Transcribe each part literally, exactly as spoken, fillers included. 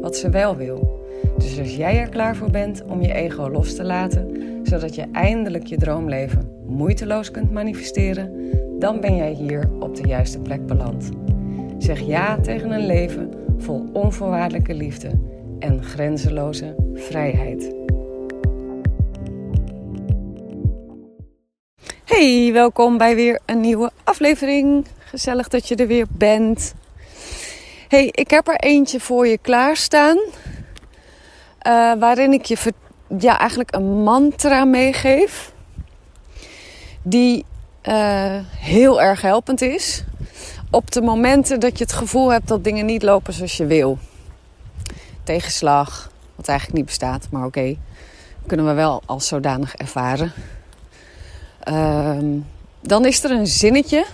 wat ze wel wil. Dus als jij er klaar voor bent om je ego los te laten, zodat je eindelijk je droomleven moeiteloos kunt manifesteren, dan ben jij hier op de juiste plek beland. Zeg ja tegen een leven vol onvoorwaardelijke liefde en grenzeloze vrijheid. Hey, welkom bij weer een nieuwe aflevering. Gezellig dat je er weer bent. Hey, ik heb er eentje voor je klaarstaan. Uh, waarin ik je ver, ja, eigenlijk een mantra meegeef. Die uh, heel erg helpend is. Op de momenten dat je het gevoel hebt dat dingen niet lopen zoals je wil. Tegenslag, wat eigenlijk niet bestaat. Maar oké, okay, kunnen we wel als zodanig ervaren. Uh, dan is er een zinnetje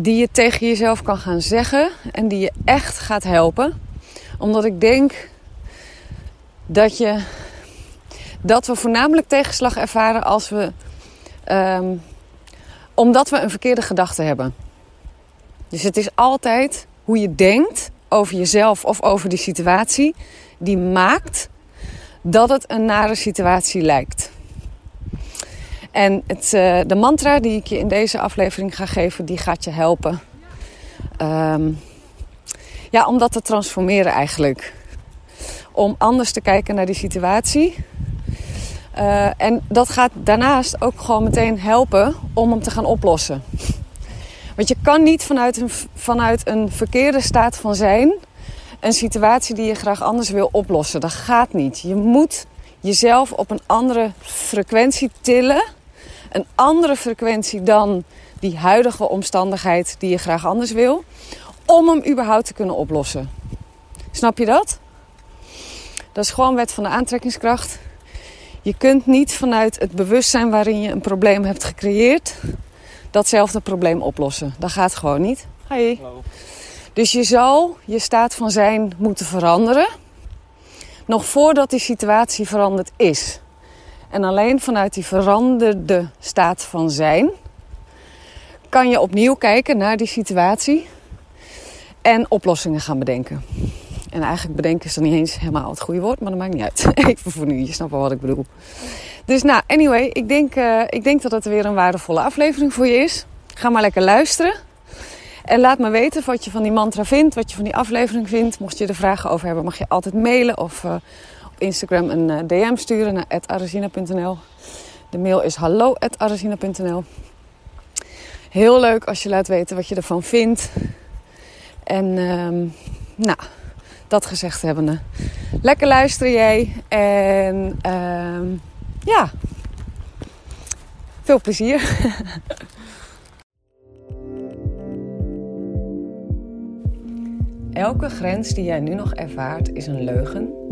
die je tegen jezelf kan gaan zeggen en die je echt gaat helpen. Omdat ik denk dat, je, dat we voornamelijk tegenslag ervaren als we, um, omdat we een verkeerde gedachte hebben. Dus het is altijd hoe je denkt over jezelf of over die situatie die maakt dat het een nare situatie lijkt. En het, uh, de mantra die ik je in deze aflevering ga geven, die gaat je helpen. Um, ja, om dat te transformeren eigenlijk. Om anders te kijken naar die situatie. Uh, en dat gaat daarnaast ook gewoon meteen helpen om hem te gaan oplossen. Want je kan niet vanuit een, vanuit een verkeerde staat van zijn een situatie die je graag anders wil oplossen. Dat gaat niet. Je moet jezelf op een andere frequentie tillen. Een andere frequentie dan die huidige omstandigheid die je graag anders wil. Om hem überhaupt te kunnen oplossen. Snap je dat? Dat is gewoon wet van de aantrekkingskracht. Je kunt niet vanuit het bewustzijn waarin je een probleem hebt gecreëerd datzelfde probleem oplossen. Dat gaat gewoon niet. Hi. Hallo. Dus je zal je staat van zijn moeten veranderen. Nog voordat die situatie veranderd is. En alleen vanuit die veranderde staat van zijn kan je opnieuw kijken naar die situatie en oplossingen gaan bedenken. En eigenlijk bedenken is dan niet eens helemaal het goede woord, maar dat maakt niet uit. Even voor nu, je snapt wel wat ik bedoel. Dus nou, anyway, ik denk, uh, ik denk dat het weer een waardevolle aflevering voor je is. Ga maar lekker luisteren. En laat me weten wat je van die mantra vindt, wat je van die aflevering vindt. Mocht je er vragen over hebben, mag je altijd mailen of uh, op Instagram een uh, D M sturen naar at arrezina punt n l. De mail is hallo at arrezina punt n l. Heel leuk als je laat weten wat je ervan vindt. En um, nou, dat gezegd hebbende, lekker luisteren jij. En um, ja, veel plezier. Elke grens die jij nu nog ervaart is een leugen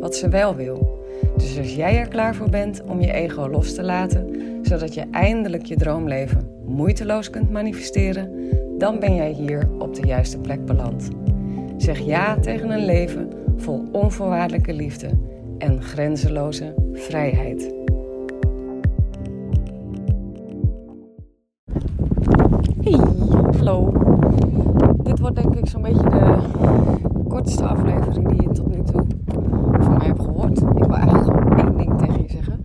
wat ze wel wil. Dus als jij er klaar voor bent om je ego los te laten, zodat je eindelijk je droomleven moeiteloos kunt manifesteren, dan ben jij hier op de juiste plek beland. Zeg ja tegen een leven vol onvoorwaardelijke liefde en grenzeloze vrijheid. Hey, hallo. Dit wordt denk ik zo'n beetje de kortste aflevering die je tot nu toe van mij heb gehoord. Ik wil eigenlijk gewoon één ding tegen je zeggen.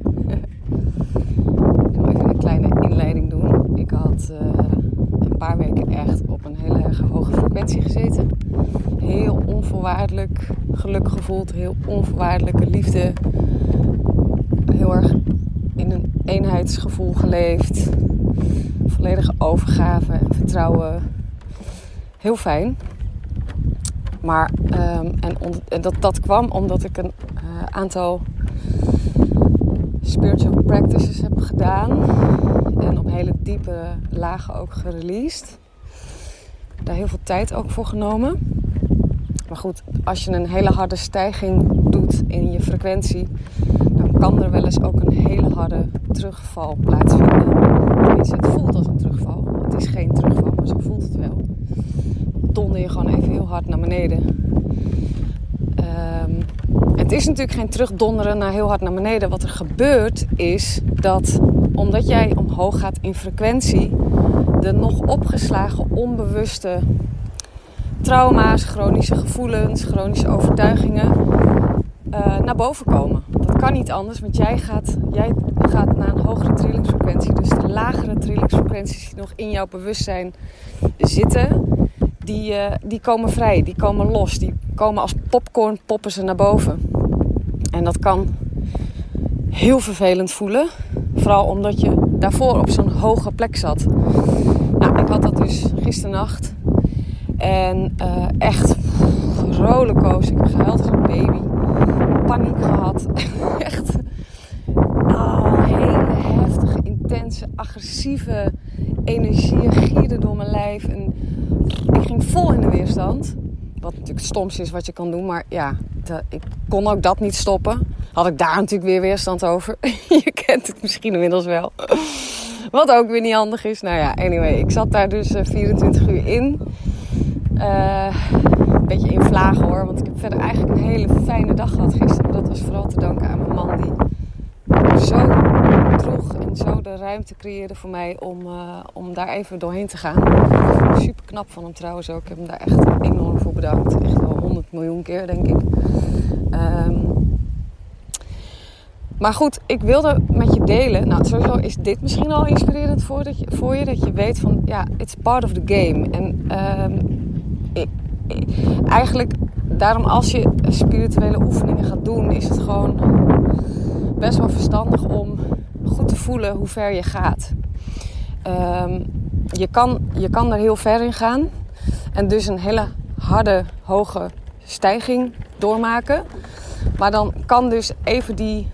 Ik wil even een kleine inleiding doen. Ik had uh, een paar weken echt op een hele erg hoge frequentie gezeten. Heel onvoorwaardelijk geluk gevoeld. Heel onvoorwaardelijke liefde. Heel heel erg in een eenheidsgevoel geleefd. Volledige overgave en vertrouwen. Heel fijn. Maar um, en on, en dat, dat kwam omdat ik een uh, aantal spiritual practices heb gedaan. En op hele diepe lagen ook gereleased. Daar heel veel tijd ook voor genomen. Maar goed, als je een hele harde stijging doet in je frequentie, dan kan er wel eens ook een hele harde terugval plaatsvinden. Tenminste, het voelt als een terugval. Het is geen terugval, maar zo voelt het wel. Donder je gewoon even heel hard naar beneden. Um, het is natuurlijk geen terugdonderen naar heel hard naar beneden. Wat er gebeurt is dat omdat jij omhoog gaat in frequentie, de nog opgeslagen onbewuste trauma's, chronische gevoelens, chronische overtuigingen uh, naar boven komen. Dat kan niet anders, want jij gaat, jij gaat naar een hogere trillingsfrequentie. Dus de lagere trillingsfrequenties die nog in jouw bewustzijn zitten, die, uh, die komen vrij, die komen los. Die komen als popcorn, poppen ze naar boven. En dat kan heel vervelend voelen. Vooral omdat je daarvoor op zo'n hoge plek zat. Nou, ik had dat dus gisternacht. En uh, echt rollercoaster. Ik heb gehuild als een baby. Paniek gehad. Echt oh, hele heftige, intense, agressieve energieën gierden door mijn lijf. En ik ging vol in de weerstand. Wat natuurlijk het stomste is wat je kan doen. Maar ja, de, ik kon ook dat niet stoppen. Had ik daar natuurlijk weer weerstand over. Je kent het misschien inmiddels wel. Wat ook weer niet handig is. Nou ja, anyway. Ik zat daar dus vierentwintig uur in. Uh, een beetje in vlagen hoor. Want ik heb verder eigenlijk een hele fijne dag gehad gisteren. Maar dat was vooral te danken aan mijn man. Die zo droeg en zo de ruimte creëerde voor mij om, uh, om daar even doorheen te gaan. Super knap van hem trouwens ook. Ik heb hem daar echt enorm voor bedankt. Echt wel honderd miljoen keer denk ik. Um, Maar goed, ik wilde met je delen. Nou, sowieso is dit misschien al inspirerend voor, dat je, voor je. Dat je weet van, ja, it's part of the game. En um, ik, ik, eigenlijk, daarom als je spirituele oefeningen gaat doen, is het gewoon best wel verstandig om goed te voelen hoe ver je gaat. Um, je kan, je kan er heel ver in gaan. En dus een hele harde, hoge stijging doormaken. Maar dan kan dus even die...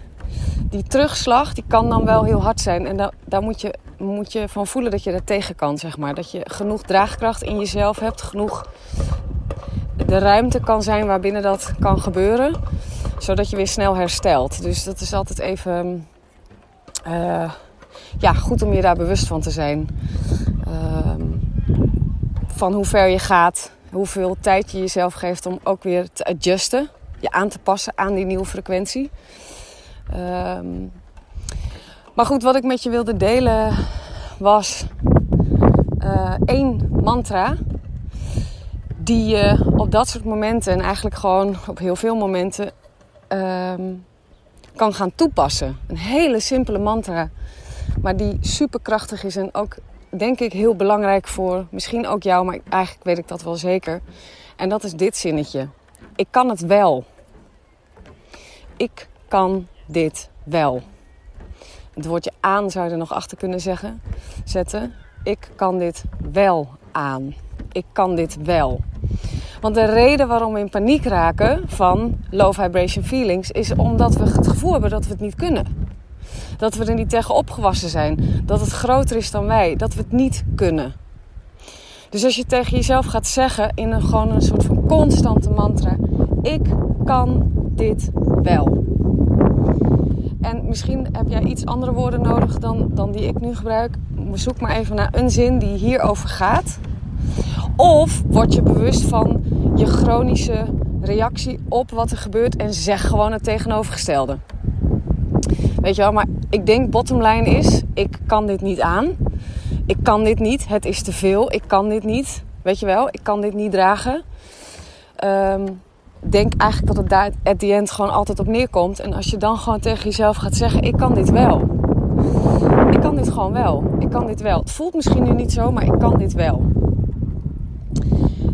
Die terugslag, die kan dan wel heel hard zijn. En daar, daar moet je, moet je van voelen dat je daar tegen kan, zeg maar. Dat je genoeg draagkracht in jezelf hebt. Genoeg de ruimte kan zijn waarbinnen dat kan gebeuren. Zodat je weer snel herstelt. Dus dat is altijd even... Uh, ja, goed om je daar bewust van te zijn. Uh, van hoe ver je gaat. Hoeveel tijd je jezelf geeft om ook weer te adjusten. Je aan te passen aan die nieuwe frequentie. Um, maar goed, wat ik met je wilde delen was uh, één mantra die je uh, op dat soort momenten en eigenlijk gewoon op heel veel momenten um, kan gaan toepassen. Een hele simpele mantra, maar die superkrachtig is en ook denk ik heel belangrijk voor misschien ook jou, maar eigenlijk weet ik dat wel zeker. En dat is dit zinnetje. Ik kan het wel. Ik kan dit wel. Het woordje aan zou je er nog achter kunnen zeggen, zetten. Ik kan dit wel aan. Ik kan dit wel. Want de reden waarom we in paniek raken van low vibration feelings is omdat we het gevoel hebben dat we het niet kunnen. Dat we er niet tegen opgewassen zijn. Dat het groter is dan wij. Dat we het niet kunnen. Dus als je tegen jezelf gaat zeggen in een, gewoon een soort van constante mantra. Ik kan dit wel. En misschien heb jij iets andere woorden nodig dan, dan die ik nu gebruik. Zoek maar even naar een zin die hierover gaat. Of word je bewust van je chronische reactie op wat er gebeurt en zeg gewoon het tegenovergestelde. Weet je wel, maar ik denk bottomline is, ik kan dit niet aan. Ik kan dit niet, het is te veel. Ik kan dit niet, weet je wel, ik kan dit niet dragen. Um, Denk eigenlijk dat het daar at the end gewoon altijd op neerkomt. En als je dan gewoon tegen jezelf gaat zeggen, ik kan dit wel. Ik kan dit gewoon wel. Ik kan dit wel. Het voelt misschien nu niet zo, maar ik kan dit wel.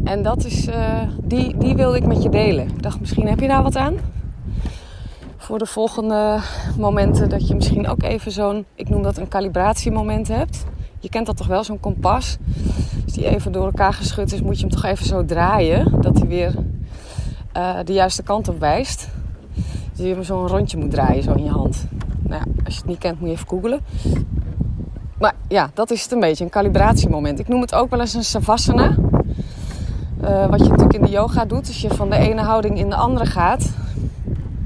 En dat is, uh, die, die wilde ik met je delen. Ik dacht, misschien heb je daar wat aan. voor de volgende momenten dat je misschien ook even zo'n, ik noem dat een calibratiemoment hebt. Je kent dat toch wel, zo'n kompas. Als die even door elkaar geschud is, moet je hem toch even zo draaien. Dat hij weer uh, de juiste kant op wijst. Dus je hem zo'n rondje moet draaien, zo in je hand. Nou ja, als je het niet kent, moet je even googlen. Maar ja, dat is het een beetje, een calibratiemoment. Ik noem het ook wel eens een savasana. Uh, wat je natuurlijk in de yoga doet. Als je van de ene houding in de andere gaat.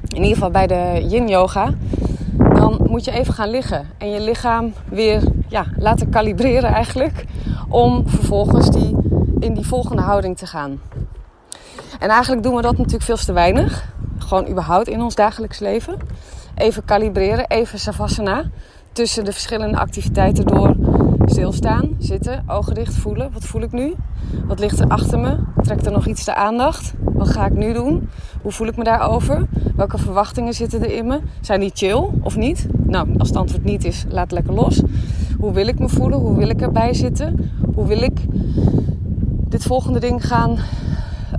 In ieder geval bij de yin yoga. Dan moet je even gaan liggen. En je lichaam weer ja, laten kalibreren eigenlijk. Om vervolgens die, in die volgende houding te gaan. En eigenlijk doen we dat natuurlijk veel te weinig. Gewoon überhaupt in ons dagelijks leven. Even kalibreren, even savasana. Tussen de verschillende activiteiten door stilstaan, zitten, ogen dicht, voelen. Wat voel ik nu? Wat ligt er achter me? Trekt er nog iets de aandacht? Wat ga ik nu doen? Hoe voel ik me daarover? Welke verwachtingen zitten er in me? Zijn die chill of niet? Nou, als het antwoord niet is, laat lekker los. Hoe wil ik me voelen? Hoe wil ik erbij zitten? Hoe wil ik dit volgende ding gaan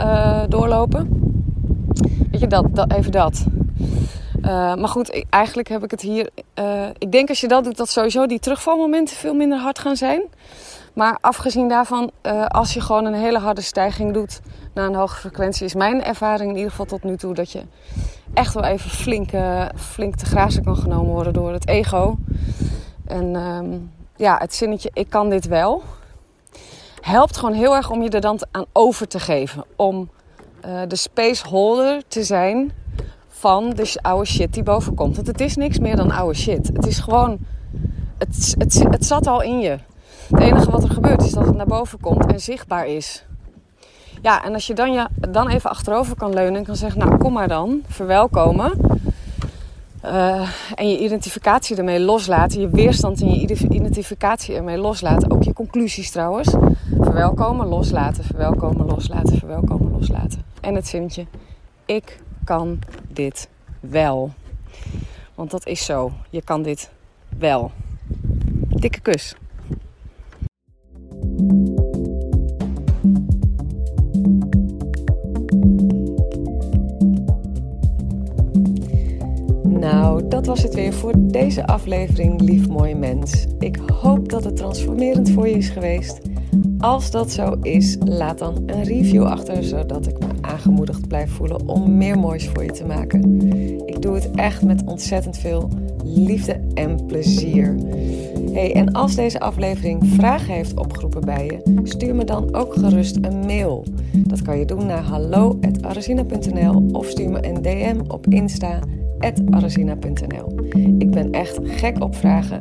uh, doorlopen? Weet je, dat, dat, even dat. Uh, maar goed, ik, eigenlijk heb ik het hier... Uh, ik denk als je dat doet, dat sowieso die terugvalmomenten veel minder hard gaan zijn. Maar afgezien daarvan, uh, als je gewoon een hele harde stijging doet naar een hoge frequentie, is mijn ervaring in ieder geval tot nu toe dat je echt wel even flink, uh, flink te grazen kan genomen worden door het ego. En um, ja, het zinnetje, ik kan dit wel, helpt gewoon heel erg om je er dan aan over te geven. Om uh, de spaceholder te zijn van de oude shit die boven komt. Want het is niks meer dan oude shit. Het is gewoon... Het, het, het zat al in je. Het enige wat er gebeurt is dat het naar boven komt en zichtbaar is. Ja, en als je dan, je, dan even achterover kan leunen en kan zeggen... Nou, kom maar dan. Verwelkomen. Uh, en je identificatie ermee loslaten. Je weerstand en je identificatie ermee loslaten. Ook je conclusies trouwens. Verwelkomen, loslaten. Verwelkomen, loslaten. Verwelkomen, loslaten. En het zinnetje. Ik... kan dit wel. Want dat is zo. Je kan dit wel. Dikke kus. Nou, dat was het weer voor deze aflevering, lief mooie mens. Ik hoop dat het transformerend voor je is geweest. Als dat zo is, laat dan een review achter, zodat ik me aangemoedigd blijf voelen om meer moois voor je te maken. Ik doe het echt met ontzettend veel liefde en plezier. Hey, en als deze aflevering vragen heeft opgeroepen bij je, stuur me dan ook gerust een mail. Dat kan je doen naar hallo at arrezina punt n l of stuur me een D M op Insta at arrezina punt n l. Ik ben echt gek op vragen.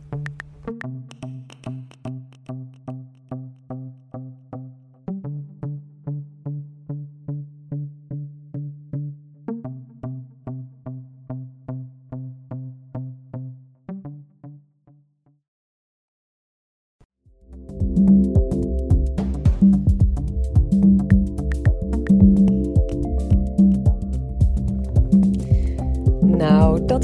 Nou, dat